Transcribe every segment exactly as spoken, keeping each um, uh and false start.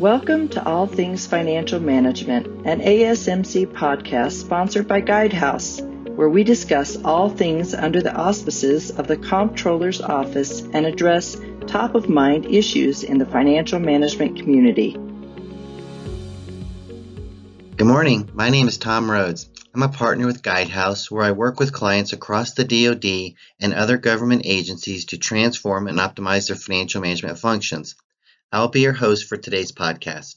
Welcome to All Things Financial Management, an A S M C podcast sponsored by Guidehouse, where we discuss all things under the auspices of the Comptroller's Office and address top-of-mind issues in the financial management community. Good morning. My name is Tom Rhodes. I'm a partner with Guidehouse, where I work with clients across the D O D and other government agencies to transform and optimize their financial management functions. I'll be your host for today's podcast.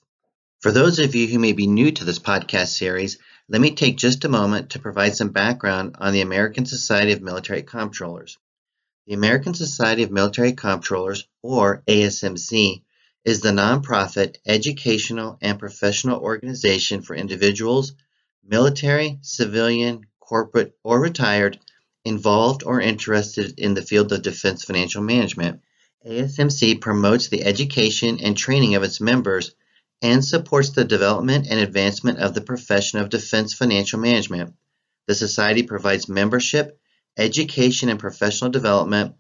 For those of you who may be new to this podcast series, let me take just a moment to provide some background on the American Society of Military Comptrollers. The American Society of Military Comptrollers, or A S M C, is the nonprofit, educational, and professional organization for individuals, military, civilian, corporate, or retired, involved or interested in the field of defense financial management. A S M C promotes the education and training of its members and supports the development and advancement of the profession of defense financial management. The Society provides membership, education and professional development,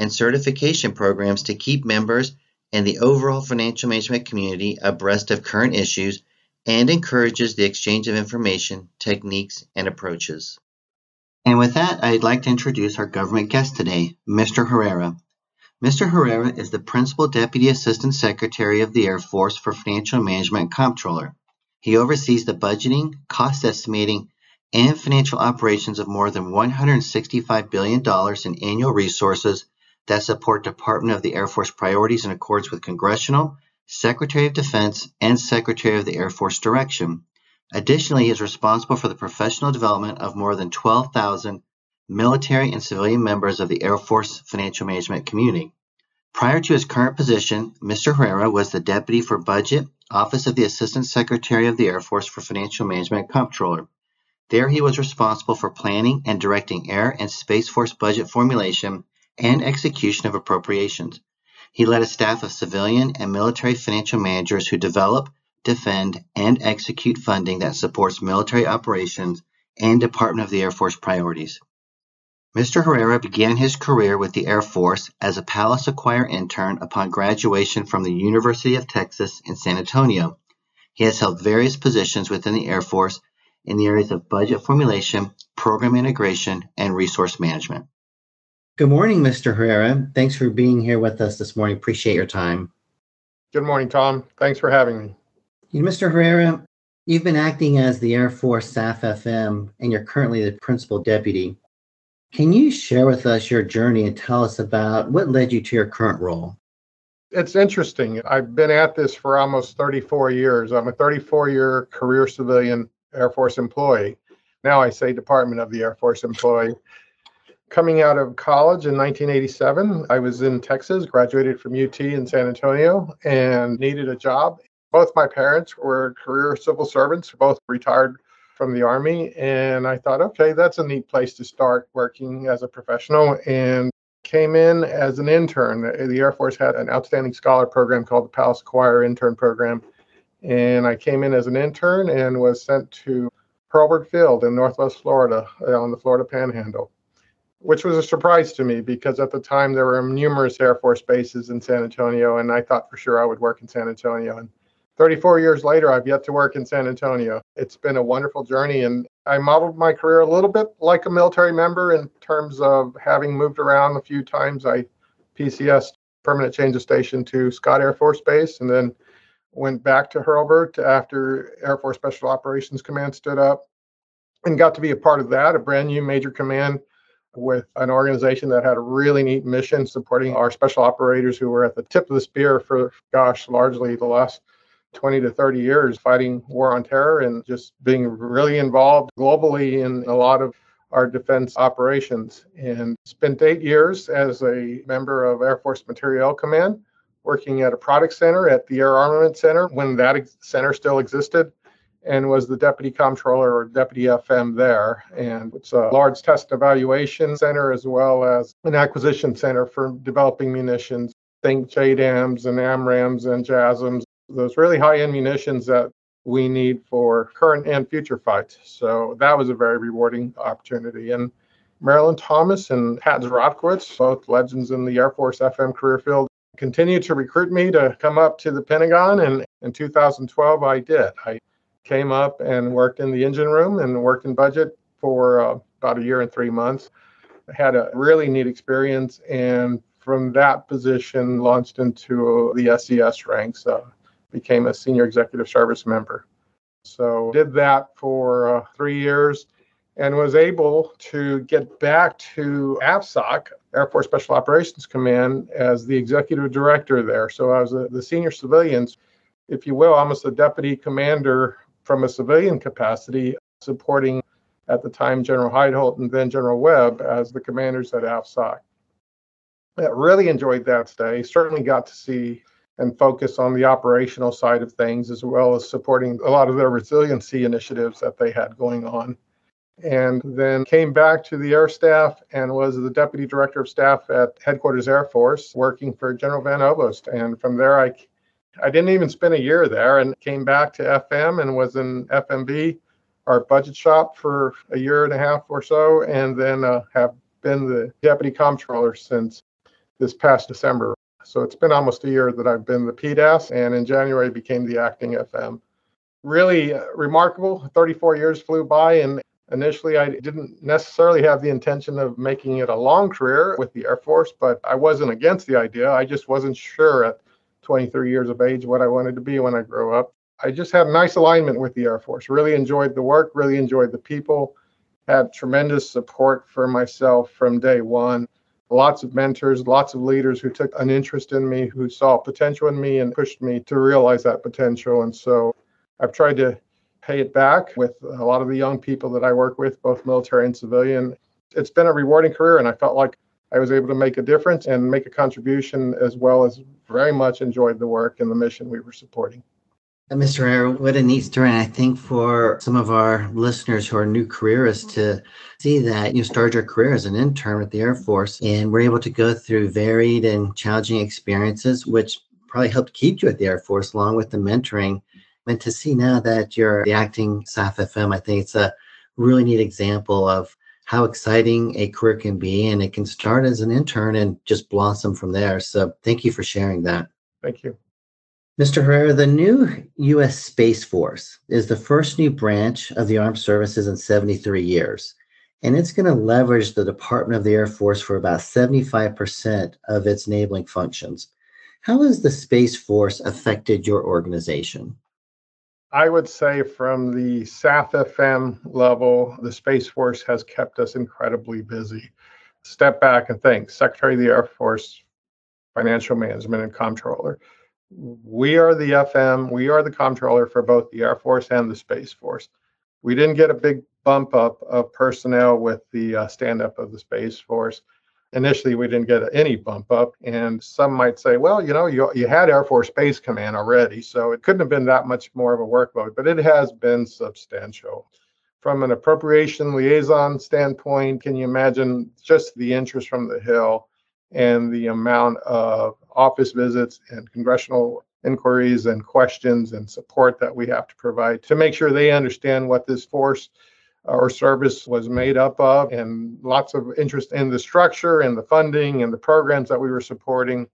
and certification programs to keep members and the overall financial management community abreast of current issues and encourages the exchange of information, techniques, and approaches. And with that, I'd like to introduce our government guest today, Mister Herrera. Mister Herrera is the Principal Deputy Assistant Secretary of the Air Force for Financial Management and Comptroller. He oversees the budgeting, cost estimating, and financial operations of more than one hundred sixty-five billion dollars in annual resources that support Department of the Air Force priorities in accordance with Congressional, Secretary of Defense, and Secretary of the Air Force direction. Additionally, he is responsible for the professional development of more than twelve thousand military and civilian members of the Air Force financial management community. Prior to his current position, Mister Herrera was the Deputy for Budget, Office of the Assistant Secretary of the Air Force for Financial Management Comptroller. There he was responsible for planning and directing Air and Space Force budget formulation and execution of appropriations. He led a staff of civilian and military financial managers who develop, defend, and execute funding that supports military operations and Department of the Air Force priorities. Mister Herrera began his career with the Air Force as a Palace Acquire intern upon graduation from the University of Texas in San Antonio. He has held various positions within the Air Force in the areas of budget formulation, program integration, and resource management. Good morning, Mister Herrera. Thanks for being here with us this morning. Appreciate your time. Good morning, Tom. Thanks for having me. You know, Mister Herrera, you've been acting as the Air Force S A F F M, and you're currently the Principal Deputy. Can you share with us your journey and tell us about what led you to your current role? It's interesting. I've been at this for almost thirty-four years. I'm a thirty-four-year career civilian Air Force employee. Now I say Department of the Air Force employee. Coming out of college in nineteen eighty-seven, I was in Texas, graduated from U T in San Antonio, and needed a job. Both my parents were career civil servants, both retired from the Army, and I thought, okay, that's a neat place to start working as a professional, and came in as an intern. The Air Force had an outstanding scholar program called the Palace Acquire Intern Program, and I came in as an intern and was sent to Hurlburt Field in Northwest Florida on the Florida Panhandle, which was a surprise to me because at the time there were numerous Air Force bases in San Antonio, and I thought for sure I would work in San Antonio. And thirty-four years later, I've yet to work in San Antonio. It's been a wonderful journey, and I modeled my career a little bit like a military member in terms of having moved around a few times. I P C S'd, permanent change of station, to Scott Air Force Base, and then went back to Hurlburt after Air Force Special Operations Command stood up, and got to be a part of that, a brand new major command with an organization that had a really neat mission supporting our special operators who were at the tip of the spear for, gosh, largely the last twenty to thirty years fighting war on terror and just being really involved globally in a lot of our defense operations. And spent eight years as a member of Air Force Materiel Command, working at a product center at the Air Armament Center when that ex- center still existed, and was the Deputy Comptroller or Deputy F M there. And it's a large test evaluation center as well as an acquisition center for developing munitions. Think J D A Ms and AMRAAMs and JASSMs, those really high-end munitions that we need for current and future fights. So that was a very rewarding opportunity. And Marilyn Thomas and Pat Zorotkiewicz, both legends in the Air Force F M career field, continued to recruit me to come up to the Pentagon. And in two thousand twelve, I did. I came up and worked in the engine room and worked in budget for uh, about a year and three months. I had a really neat experience. And from that position, launched into the S E S ranks, uh, became a senior executive service member. So did that for uh, three years and was able to get back to AFSOC, Air Force Special Operations Command, as the executive director there. So I was a, the senior civilians, if you will, almost a deputy commander from a civilian capacity, supporting at the time General Heitholt and then General Webb as the commanders at AFSOC. I really enjoyed that stay, certainly got to see and focus on the operational side of things, as well as supporting a lot of their resiliency initiatives that they had going on. And then came back to the Air Staff and was the Deputy Director of Staff at Headquarters Air Force, working for General van Obost. And from there, I, I didn't even spend a year there and came back to F M and was in F M B, our budget shop, for a year and a half or so, and then uh, have been the Deputy Comptroller since this past December. So it's been almost a year that I've been the P D A S, and in January became the acting F M. Really remarkable. thirty-four years flew by, and initially I didn't necessarily have the intention of making it a long career with the Air Force, but I wasn't against the idea. I just wasn't sure at twenty-three years of age what I wanted to be when I grew up. I just had a nice alignment with the Air Force. Really enjoyed the work, really enjoyed the people, had tremendous support for myself from day one. Lots of mentors, lots of leaders who took an interest in me, who saw potential in me and pushed me to realize that potential. And so I've tried to pay it back with a lot of the young people that I work with, both military and civilian. It's been a rewarding career, and I felt like I was able to make a difference and make a contribution, as well as very much enjoyed the work and the mission we were supporting. And Mister Ayer, what a neat story. And I think for some of our listeners who are new careerists to see that you started your career as an intern with the Air Force and were able to go through varied and challenging experiences, which probably helped keep you at the Air Force along with the mentoring. And to see now that you're the acting S A F F M, I think it's a really neat example of how exciting a career can be, and it can start as an intern and just blossom from there. So thank you for sharing that. Thank you. Mister Herrera, the new U S Space Force is the first new branch of the armed services in seventy-three years, and it's going to leverage the Department of the Air Force for about seventy-five percent of its enabling functions. How has the Space Force affected your organization? I would say from the S A F F M level, the Space Force has kept us incredibly busy. Step back and think, Secretary of the Air Force, Financial Management, and Comptroller. We are the F M, we are the comptroller for both the Air Force and the Space Force. We didn't get a big bump up of personnel with the uh, stand-up of the Space Force. Initially, we didn't get any bump up. And some might say, well, you know, you, you had Air Force Base Command already, so it couldn't have been that much more of a workload, but it has been substantial. From an appropriation liaison standpoint, can you imagine just the interest from the Hill and the amount of office visits and congressional inquiries and questions and support that we have to provide to make sure they understand what this force or service was made up of, and lots of interest in the structure and the funding and the programs that we were supporting.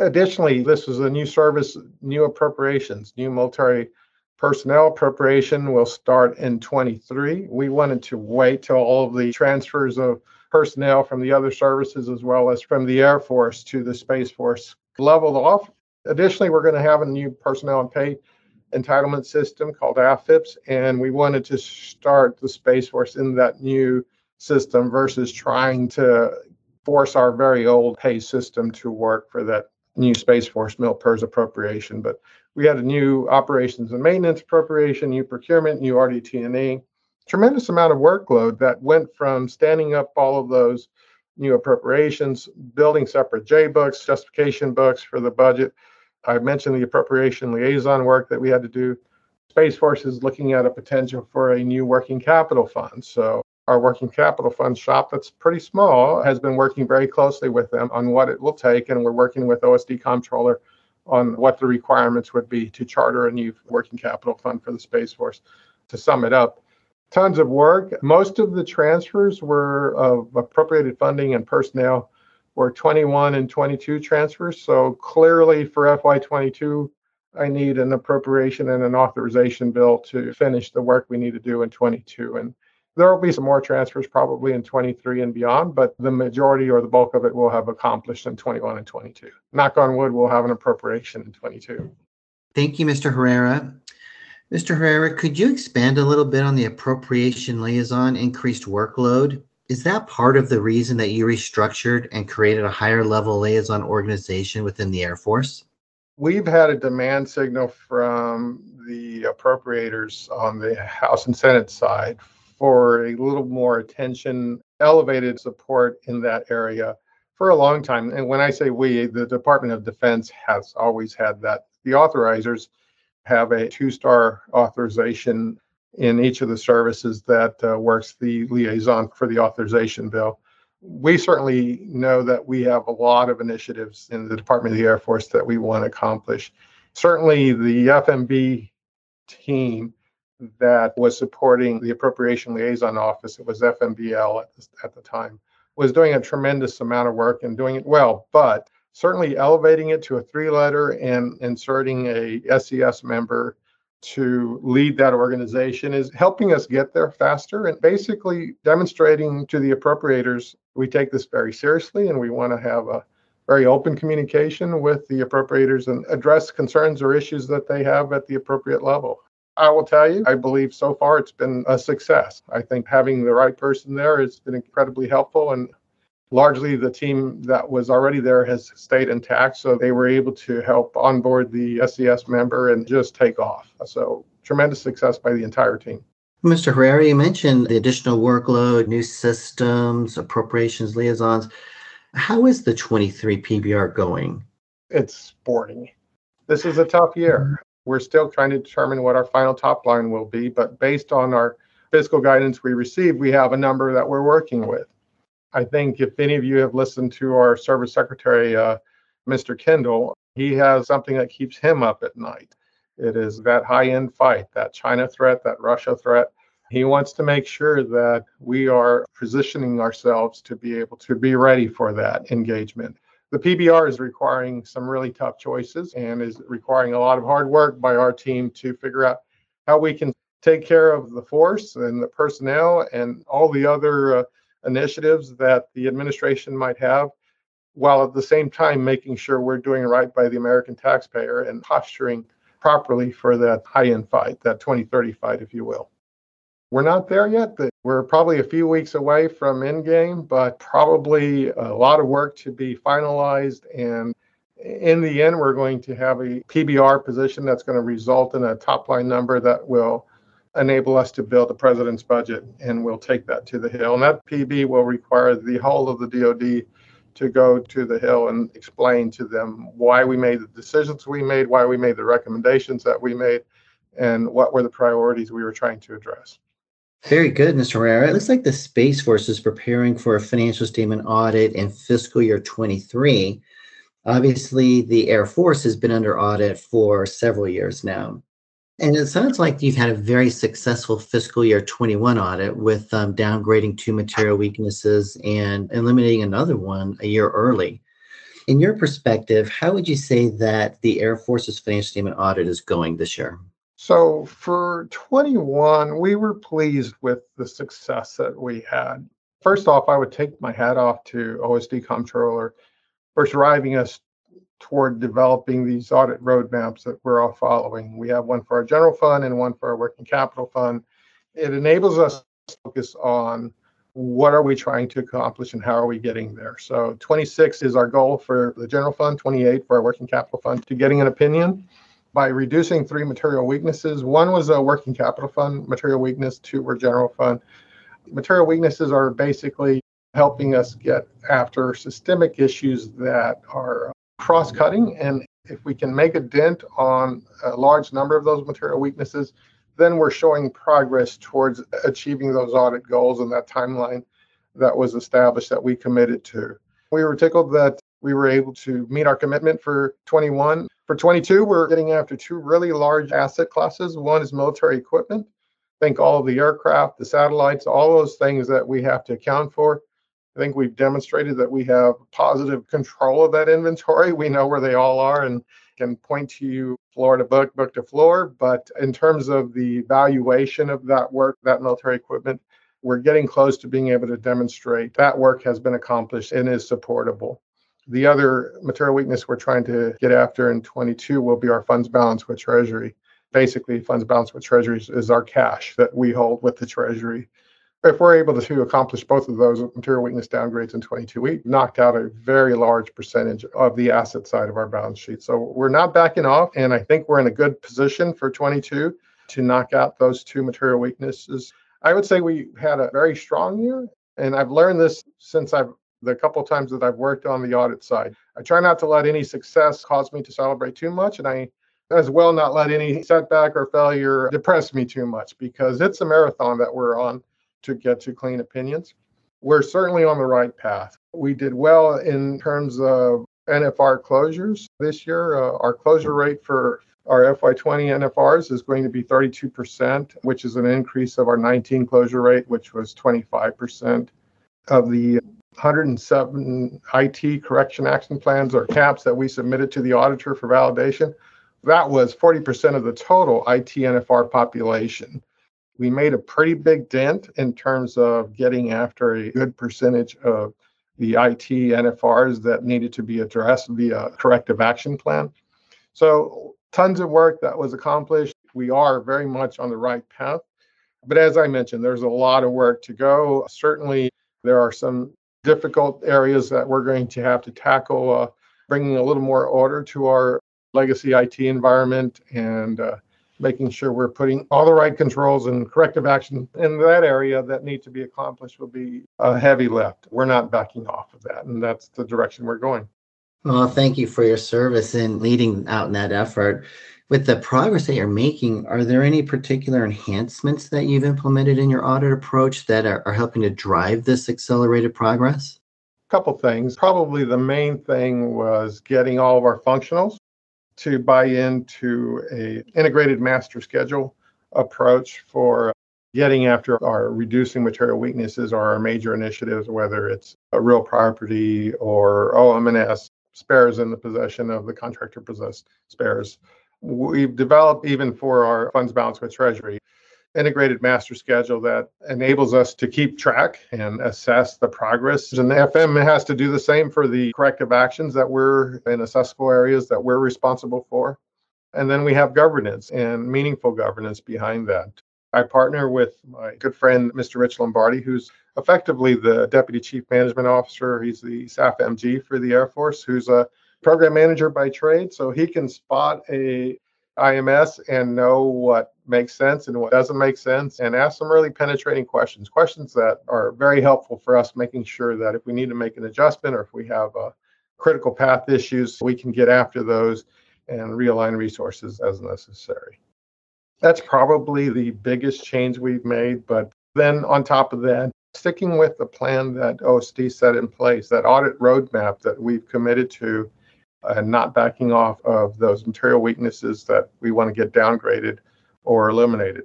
Additionally, this was a new service, new appropriations, new military personnel appropriation will start in twenty-three. We wanted to wait till all of the transfers of personnel from the other services, as well as from the Air Force to the Space Force, leveled off. Additionally, we're going to have a new personnel and pay entitlement system called A F I P S, and we wanted to start the Space Force in that new system versus trying to force our very old pay system to work for that new Space Force MIL-PERS appropriation. But we had a new operations and maintenance appropriation, new procurement, new R D T and E. Tremendous amount of workload that went from standing up all of those new appropriations, building separate J books, justification books for the budget. I mentioned the appropriation liaison work that we had to do. Space Force is looking at a potential for a new working capital fund. So our working capital fund shop, that's pretty small, has been working very closely with them on what it will take. And we're working with O S D Comptroller on what the requirements would be to charter a new working capital fund for the Space Force. To sum it up, tons of work. Most of the transfers were of appropriated funding and personnel were twenty-one and twenty-two transfers. So clearly for F Y twenty-two, I need an appropriation and an authorization bill to finish the work we need to do in twenty-two. And there will be some more transfers probably in twenty-three and beyond, but the majority or the bulk of it will have accomplished in twenty-one and twenty-two. Knock on wood, we'll have an appropriation in twenty-two. Thank you, Mister Herrera. Mister Herrera, could you expand a little bit on the appropriation liaison increased workload? Is that part of the reason that you restructured and created a higher level liaison organization within the Air Force? We've had a demand signal from the appropriators on the House and Senate side for a little more attention, elevated support in that area for a long time. And when I say we, the Department of Defense has always had that. The authorizers have a two-star authorization in each of the services that uh, works the liaison for the authorization bill. We certainly know that we have a lot of initiatives in the Department of the Air Force that we want to accomplish. Certainly the F M B team that was supporting the Appropriation Liaison Office, it was F M B L at the, at the time, was doing a tremendous amount of work and doing it well, but certainly elevating it to a three-letter and inserting a S E S member to lead that organization is helping us get there faster and basically demonstrating to the appropriators we take this very seriously and we want to have a very open communication with the appropriators and address concerns or issues that they have at the appropriate level. I will tell you, I believe so far it's been a success. I think having the right person there has been incredibly helpful, and largely the team that was already there has stayed intact, so they were able to help onboard the S E S member and just take off. So tremendous success by the entire team. Mister Herrera, you mentioned the additional workload, new systems, appropriations liaisons. How is the twenty-three P B R going? It's sporting. This is a tough year. We're still trying to determine what our final top line will be, but based on our fiscal guidance we received, we have a number that we're working with. I think if any of you have listened to our service secretary, uh, Mister Kendall, he has something that keeps him up at night. It is that high-end fight, that China threat, that Russia threat. He wants to make sure that we are positioning ourselves to be able to be ready for that engagement. The P B R is requiring some really tough choices and is requiring a lot of hard work by our team to figure out how we can take care of the force and the personnel and all the other uh, initiatives that the administration might have, while at the same time making sure we're doing right by the American taxpayer and posturing properly for that high-end fight, that twenty thirty fight, if you will. We're not there yet. We're probably a few weeks away from endgame, but probably a lot of work to be finalized. And in the end, we're going to have a P B R position that's going to result in a top-line number that will enable us to build the president's budget, and we'll take that to the Hill. And that P B will require the whole of the D O D to go to the Hill and explain to them why we made the decisions we made, why we made the recommendations that we made, and what were the priorities we were trying to address. Very good, Mister Herrera. It looks like the Space Force is preparing for a financial statement audit in fiscal year twenty-three. Obviously, the Air Force has been under audit for several years now. And it sounds like you've had a very successful fiscal year twenty-one audit with um, downgrading two material weaknesses and eliminating another one a year early. In your perspective, how would you say that the Air Force's financial statement audit is going this year? So for twenty-one, we were pleased with the success that we had. First off, I would take my hat off to O S D Comptroller for driving us toward developing these audit roadmaps that we're all following. We have one for our general fund and one for our working capital fund. It enables us to focus on what are we trying to accomplish and how are we getting there. So twenty-six is our goal for the general fund, twenty-eight for our working capital fund, to getting an opinion by reducing three material weaknesses. One was a working capital fund material weakness, two were general fund. Material weaknesses are basically helping us get after systemic issues that are cross-cutting, and if we can make a dent on a large number of those material weaknesses, then we're showing progress towards achieving those audit goals and that timeline that was established that we committed to. We were tickled that we were able to meet our commitment for twenty-one. For twenty-two, we're getting after two really large asset classes. One is military equipment. Think all of the aircraft, the satellites, all those things that we have to account for. I think we've demonstrated that we have positive control of that inventory. We know where they all are and can point to you floor to book, book to floor. But in terms of the valuation of that work, that military equipment, we're getting close to being able to demonstrate that work has been accomplished and is supportable. The other material weakness we're trying to get after in twenty-two will be our funds balance with Treasury. Basically, funds balance with Treasury is our cash that we hold with the Treasury. If we're able to accomplish both of those material weakness downgrades in twenty-two, we knocked out a very large percentage of the asset side of our balance sheet. So we're not backing off, and I think we're in a good position for twenty-two to knock out those two material weaknesses. I would say we had a very strong year, and I've learned this since I've the couple times that I've worked on the audit side. I try not to let any success cause me to celebrate too much, and I as well not let any setback or failure depress me too much, because it's a marathon that we're on to get to clean opinions. We're certainly on the right path. We did well in terms of N F R closures this year. Uh, our closure rate for our F Y twenty N F Rs is going to be thirty-two percent, which is an increase of our nineteen closure rate, which was twenty-five percent. Of the one hundred seven I T correction action plans or C A Ps that we submitted to the auditor for validation, that was forty percent of the total I T N F R population. We made a pretty big dent in terms of getting after a good percentage of the I T N F Rs that needed to be addressed via corrective action plan. So tons of work that was accomplished. We are very much on the right path. But as I mentioned, there's a lot of work to go. Certainly, there are some difficult areas that we're going to have to tackle, uh, bringing a little more order to our legacy I T environment and uh, making sure we're putting all the right controls and corrective action in that area that need to be accomplished will be a heavy lift. We're not backing off of that, and that's the direction we're going. Well, thank you for your service in leading out in that effort. With the progress that you're making, are there any particular enhancements that you've implemented in your audit approach that are, are helping to drive this accelerated progress? A couple things. Probably the main thing was getting all of our functionals to buy into an integrated master schedule approach for getting after our reducing material weaknesses or our major initiatives, whether it's a real property or O M and S, spares in the possession of the contractor possessed spares. We've developed, even for our funds balance with Treasury, integrated master schedule that enables us to keep track and assess the progress. And the F M has to do the same for the corrective actions that we're in assessable areas that we're responsible for. And then we have governance and meaningful governance behind that. I partner with my good friend, Mister Rich Lombardi, who's effectively the Deputy Chief Management Officer. He's the S A F M G for the Air Force, who's a program manager by trade. So he can spot a I M S and know what makes sense and what doesn't make sense, and ask some really penetrating questions, questions that are very helpful for us, making sure that if we need to make an adjustment or if we have a critical path issues, we can get after those and realign resources as necessary. That's probably the biggest change we've made. But then on top of that, sticking with the plan that O S D set in place, that audit roadmap that we've committed to, and not backing off of those material weaknesses that we want to get downgraded or eliminated.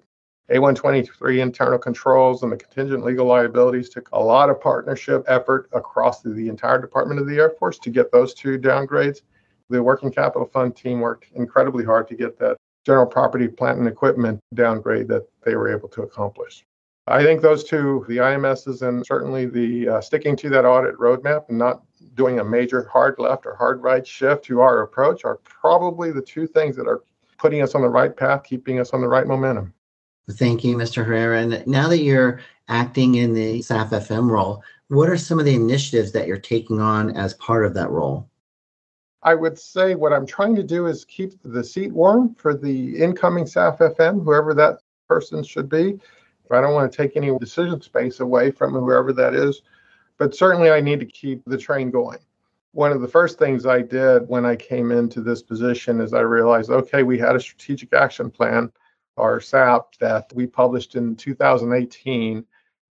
A one twenty-three internal controls and the contingent legal liabilities took a lot of partnership effort across the entire Department of the Air Force to get those two downgrades. The Working Capital Fund team worked incredibly hard to get that general property, plant, and equipment downgrade that they were able to accomplish. I think those two, the I M Ss and certainly the uh, sticking to that audit roadmap and not doing a major hard left or hard right shift to our approach, are probably the two things that are putting us on the right path, keeping us on the right momentum. Thank you, Mister Herrera. And now that you're acting in the S A F F M role, what are some of the initiatives that you're taking on as part of that role? I would say what I'm trying to do is keep the seat warm for the incoming S A F F M, whoever that person should be. I don't want to take any decision space away from whoever that is, but certainly I need to keep the train going. One of the first things I did when I came into this position is I realized, okay, we had a strategic action plan, our S A P, that we published in two thousand eighteen,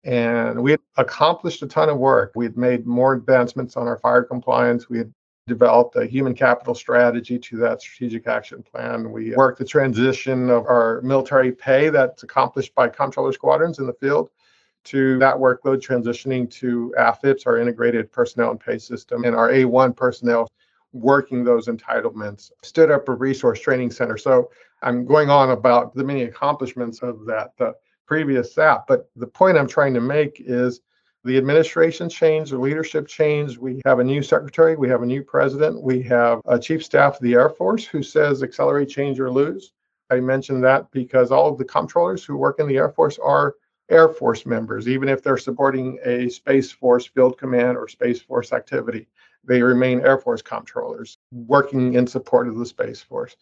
and we had accomplished a ton of work. We had made more advancements on our fire compliance. We had developed a human capital strategy to that strategic action plan. We worked the transition of our military pay that's accomplished by comptroller squadrons in the field to that workload transitioning to A F I P S, our Integrated Personnel and Pay System, and our A one personnel working those entitlements. Stood up a resource training center. So I'm going on about the many accomplishments of that the previous S A P, but the point I'm trying to make is the administration changed, the leadership changed. We have a new secretary, we have a new president, we have a chief staff of the Air Force who says accelerate change or lose. I mentioned that because all of the comptrollers who work in the Air Force are Air Force members, even if they're supporting a Space Force field command or Space Force activity. They remain Air Force comptrollers working in support of the Space Force.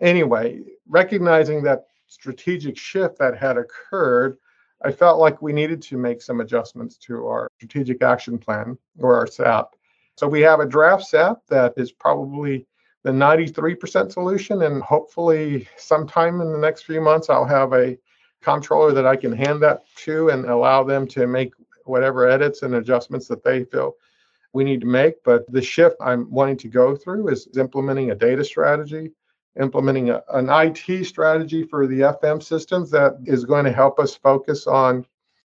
Anyway, recognizing that strategic shift that had occurred, I felt like we needed to make some adjustments to our strategic action plan or our S A P. So we have a draft S A P that is probably the ninety-three percent solution, and hopefully sometime in the next few months, I'll have a comptroller that I can hand that to and allow them to make whatever edits and adjustments that they feel we need to make. But the shift I'm wanting to go through is implementing a data strategy, implementing a, an I T strategy for the F M systems that is going to help us focus on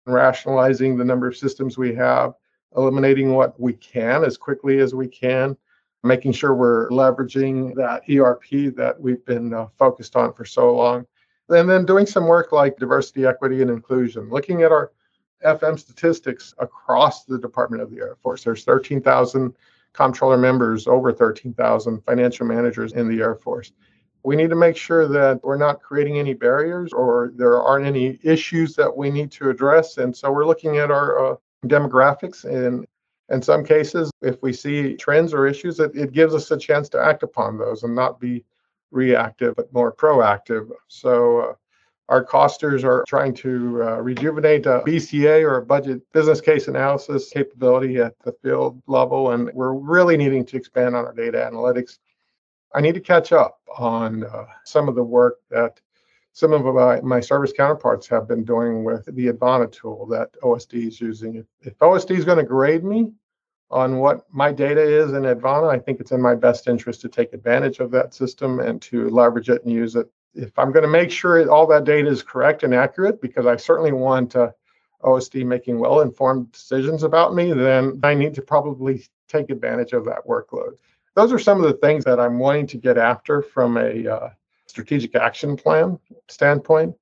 rationalizing the number of systems we have, eliminating what we can as quickly as we can, making sure we're leveraging that E R P that we've been uh, focused on for so long. And then doing some work like diversity, equity, and inclusion, looking at our F M statistics across the Department of the Air Force. There's thirteen thousand comptroller members, over thirteen thousand financial managers in the Air Force. We need to make sure that we're not creating any barriers or there aren't any issues that we need to address. And so we're looking at our uh, demographics. And in some cases, if we see trends or issues, it, it gives us a chance to act upon those and not be reactive, but more proactive. So uh, our costers are trying to uh, rejuvenate a B C A or a budget business case analysis capability at the field level. And we're really needing to expand on our data analytics. I need to catch up on uh, some of the work that some of my, my service counterparts have been doing with the Advana tool that O S D is using. If, if O S D is going to grade me on what my data is in Advana, I think it's in my best interest to take advantage of that system and to leverage it and use it. If I'm going to make sure all that data is correct and accurate, because I certainly want uh, O S D making well-informed decisions about me, then I need to probably take advantage of that workload. Those are some of the things that I'm wanting to get after from a uh, strategic action plan standpoint.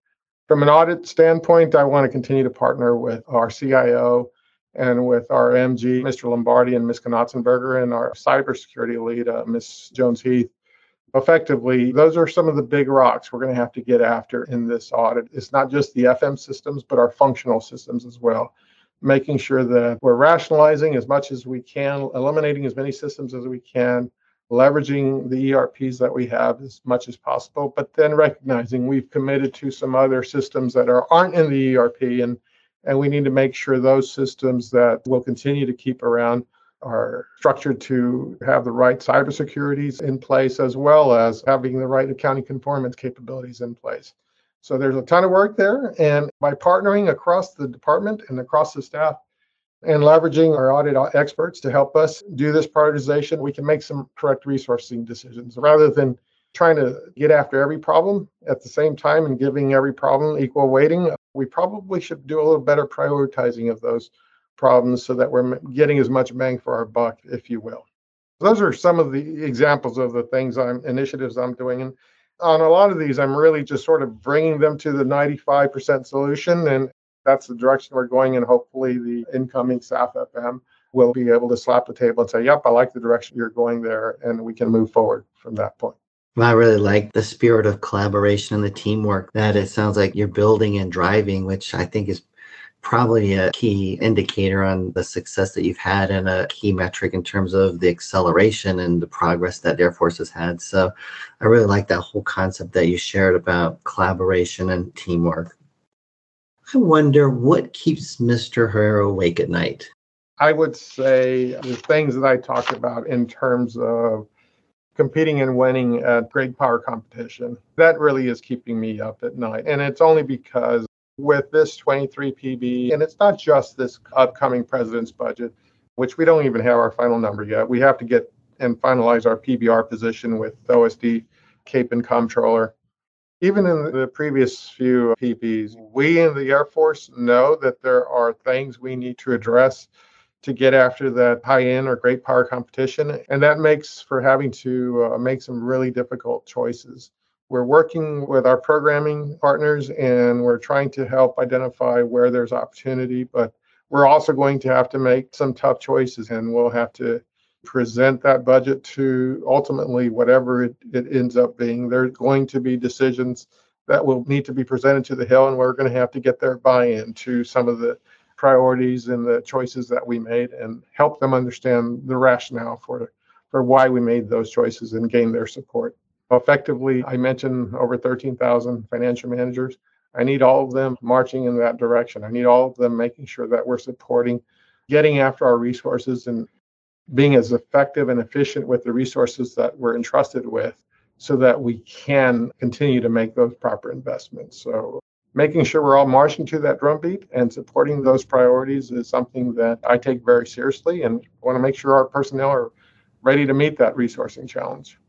From an audit standpoint, I want to continue to partner with our C I O and with our M G, Mister Lombardi and Miz Knotzenberger, and our cybersecurity lead, uh, Miz Jones-Heath. Effectively, those are some of the big rocks we're going to have to get after in this audit. It's not just the F M systems, but our functional systems as well, making sure that we're rationalizing as much as we can, eliminating as many systems as we can, leveraging the E R Ps that we have as much as possible, but then recognizing we've committed to some other systems that are, aren't in the E R P, and And we need to make sure those systems that we'll continue to keep around are structured to have the right cybersecurities in place, as well as having the right accounting conformance capabilities in place. So there's a ton of work there. And by partnering across the department and across the staff and leveraging our audit experts to help us do this prioritization, we can make some correct resourcing decisions rather than trying to get after every problem at the same time and giving every problem equal weighting. We probably should do a little better prioritizing of those problems so that we're getting as much bang for our buck, if you will. Those are some of the examples of the things I'm initiatives I'm doing. And on a lot of these, I'm really just sort of bringing them to the ninety-five percent solution. And that's the direction we're going. And hopefully the incoming S A F F M will be able to slap the table and say, yep, I like the direction you're going there. And we can move forward from that point. I really like the spirit of collaboration and the teamwork that it sounds like you're building and driving, which I think is probably a key indicator on the success that you've had and a key metric in terms of the acceleration and the progress that Air Force has had. So I really like that whole concept that you shared about collaboration and teamwork. I wonder what keeps Mister Herrera awake at night? I would say the things that I talked about in terms of competing and winning at grade power competition. That really is keeping me up at night. And it's only because with this twenty-three P B, and it's not just this upcoming president's budget, which we don't even have our final number yet. We have to get and finalize our P B R position with O S D, CAP, and Comptroller. Even in the previous few P Bs, we in the Air Force know that there are things we need to address to get after that high-end or great power competition. And that makes for having to uh, make some really difficult choices. We're working with our programming partners, and we're trying to help identify where there's opportunity. But we're also going to have to make some tough choices, and we'll have to present that budget to ultimately whatever it, it ends up being. There's going to be decisions that will need to be presented to the Hill, and we're going to have to get their buy-in to some of the priorities and the choices that we made and help them understand the rationale for, for why we made those choices and gain their support. Effectively, I mentioned over thirteen thousand financial managers. I need all of them marching in that direction. I need all of them making sure that we're supporting, getting after our resources and being as effective and efficient with the resources that we're entrusted with so that we can continue to make those proper investments. So making sure we're all marching to that drumbeat and supporting those priorities is something that I take very seriously and want to make sure our personnel are ready to meet that resourcing challenge.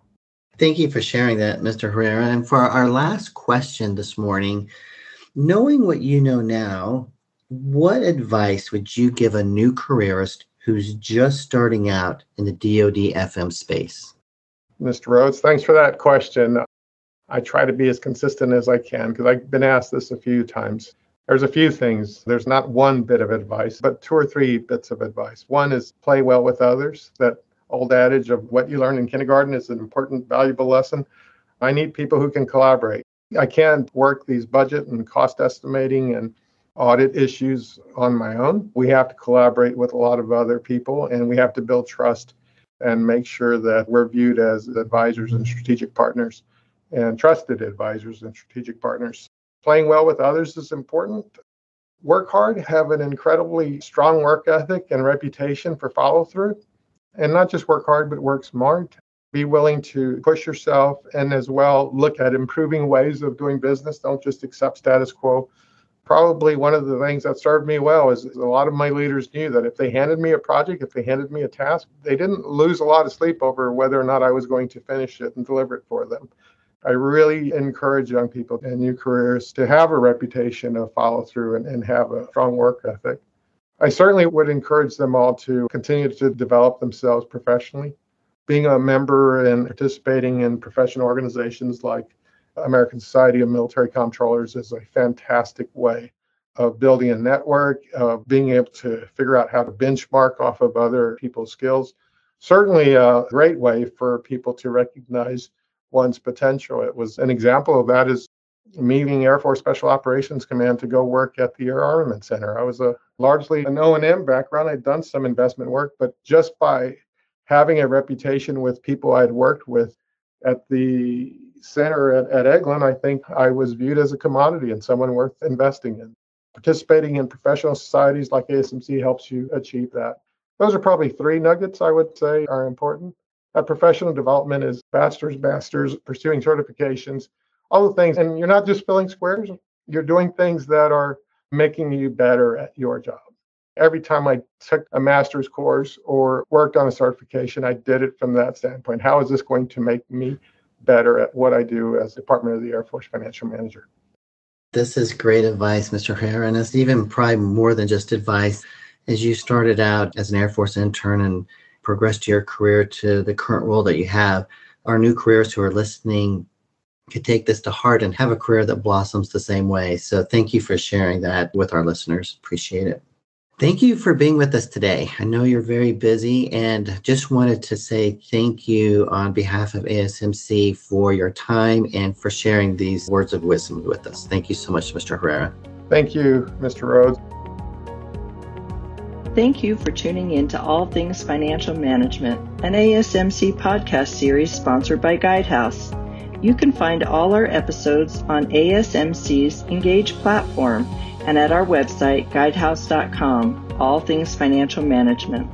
Thank you for sharing that, Mister Herrera. And for our last question this morning, knowing what you know now, what advice would you give a new careerist who's just starting out in the D O D F M space? Mister Rhodes, thanks for that question. I try to be as consistent as I can because I've been asked this a few times. There's a few things. There's not one bit of advice, but two or three bits of advice. One is play well with others. That old adage of what you learn in kindergarten is an important, valuable lesson. I need people who can collaborate. I can't work these budget and cost estimating and audit issues on my own. We have to collaborate with a lot of other people, and we have to build trust and make sure that we're viewed as advisors and strategic partners and trusted advisors and strategic partners. Playing well with others is important. Work hard, have an incredibly strong work ethic and reputation for follow-through, and not just work hard, but work smart. Be willing to push yourself and as well look at improving ways of doing business. Don't just accept status quo. Probably one of the things that served me well is a lot of my leaders knew that if they handed me a project, if they handed me a task, they didn't lose a lot of sleep over whether or not I was going to finish it and deliver it for them. I really encourage young people and new careers to have a reputation of follow-through and, and have a strong work ethic. I certainly would encourage them all to continue to develop themselves professionally. Being a member and participating in professional organizations like American Society of Military Comptrollers is a fantastic way of building a network, of being able to figure out how to benchmark off of other people's skills. Certainly a great way for people to recognize one's potential. It was an example of that is meeting Air Force Special Operations Command to go work at the Air Armament Center. I was a, largely an O and M background. I'd done some investment work, but just by having a reputation with people I'd worked with at the center at, at Eglin, I think I was viewed as a commodity and someone worth investing in. Participating in professional societies like A S M C helps you achieve that. Those are probably three nuggets I would say are important. That professional development is bachelor's, master's, pursuing certifications, all the things. And you're not just filling squares. You're doing things that are making you better at your job. Every time I took a master's course or worked on a certification, I did it from that standpoint. How is this going to make me better at what I do as Department of the Air Force Financial Manager? This is great advice, Mister Herrera, and it's even probably more than just advice. As you started out as an Air Force intern and progressed your career to the current role that you have, our new careers who are listening could take this to heart and have a career that blossoms the same way. So thank you for sharing that with our listeners. Appreciate it. Thank you for being with us today. I know you're very busy and just wanted to say thank you on behalf of A S M C for your time and for sharing these words of wisdom with us. Thank you so much, Mister Herrera. Thank you, Mister Rhodes. Thank you for tuning in to All Things Financial Management, an A S M C podcast series sponsored by Guidehouse. You can find all our episodes on A S M C's Engage platform and at our website, guidehouse dot com, All Things Financial Management.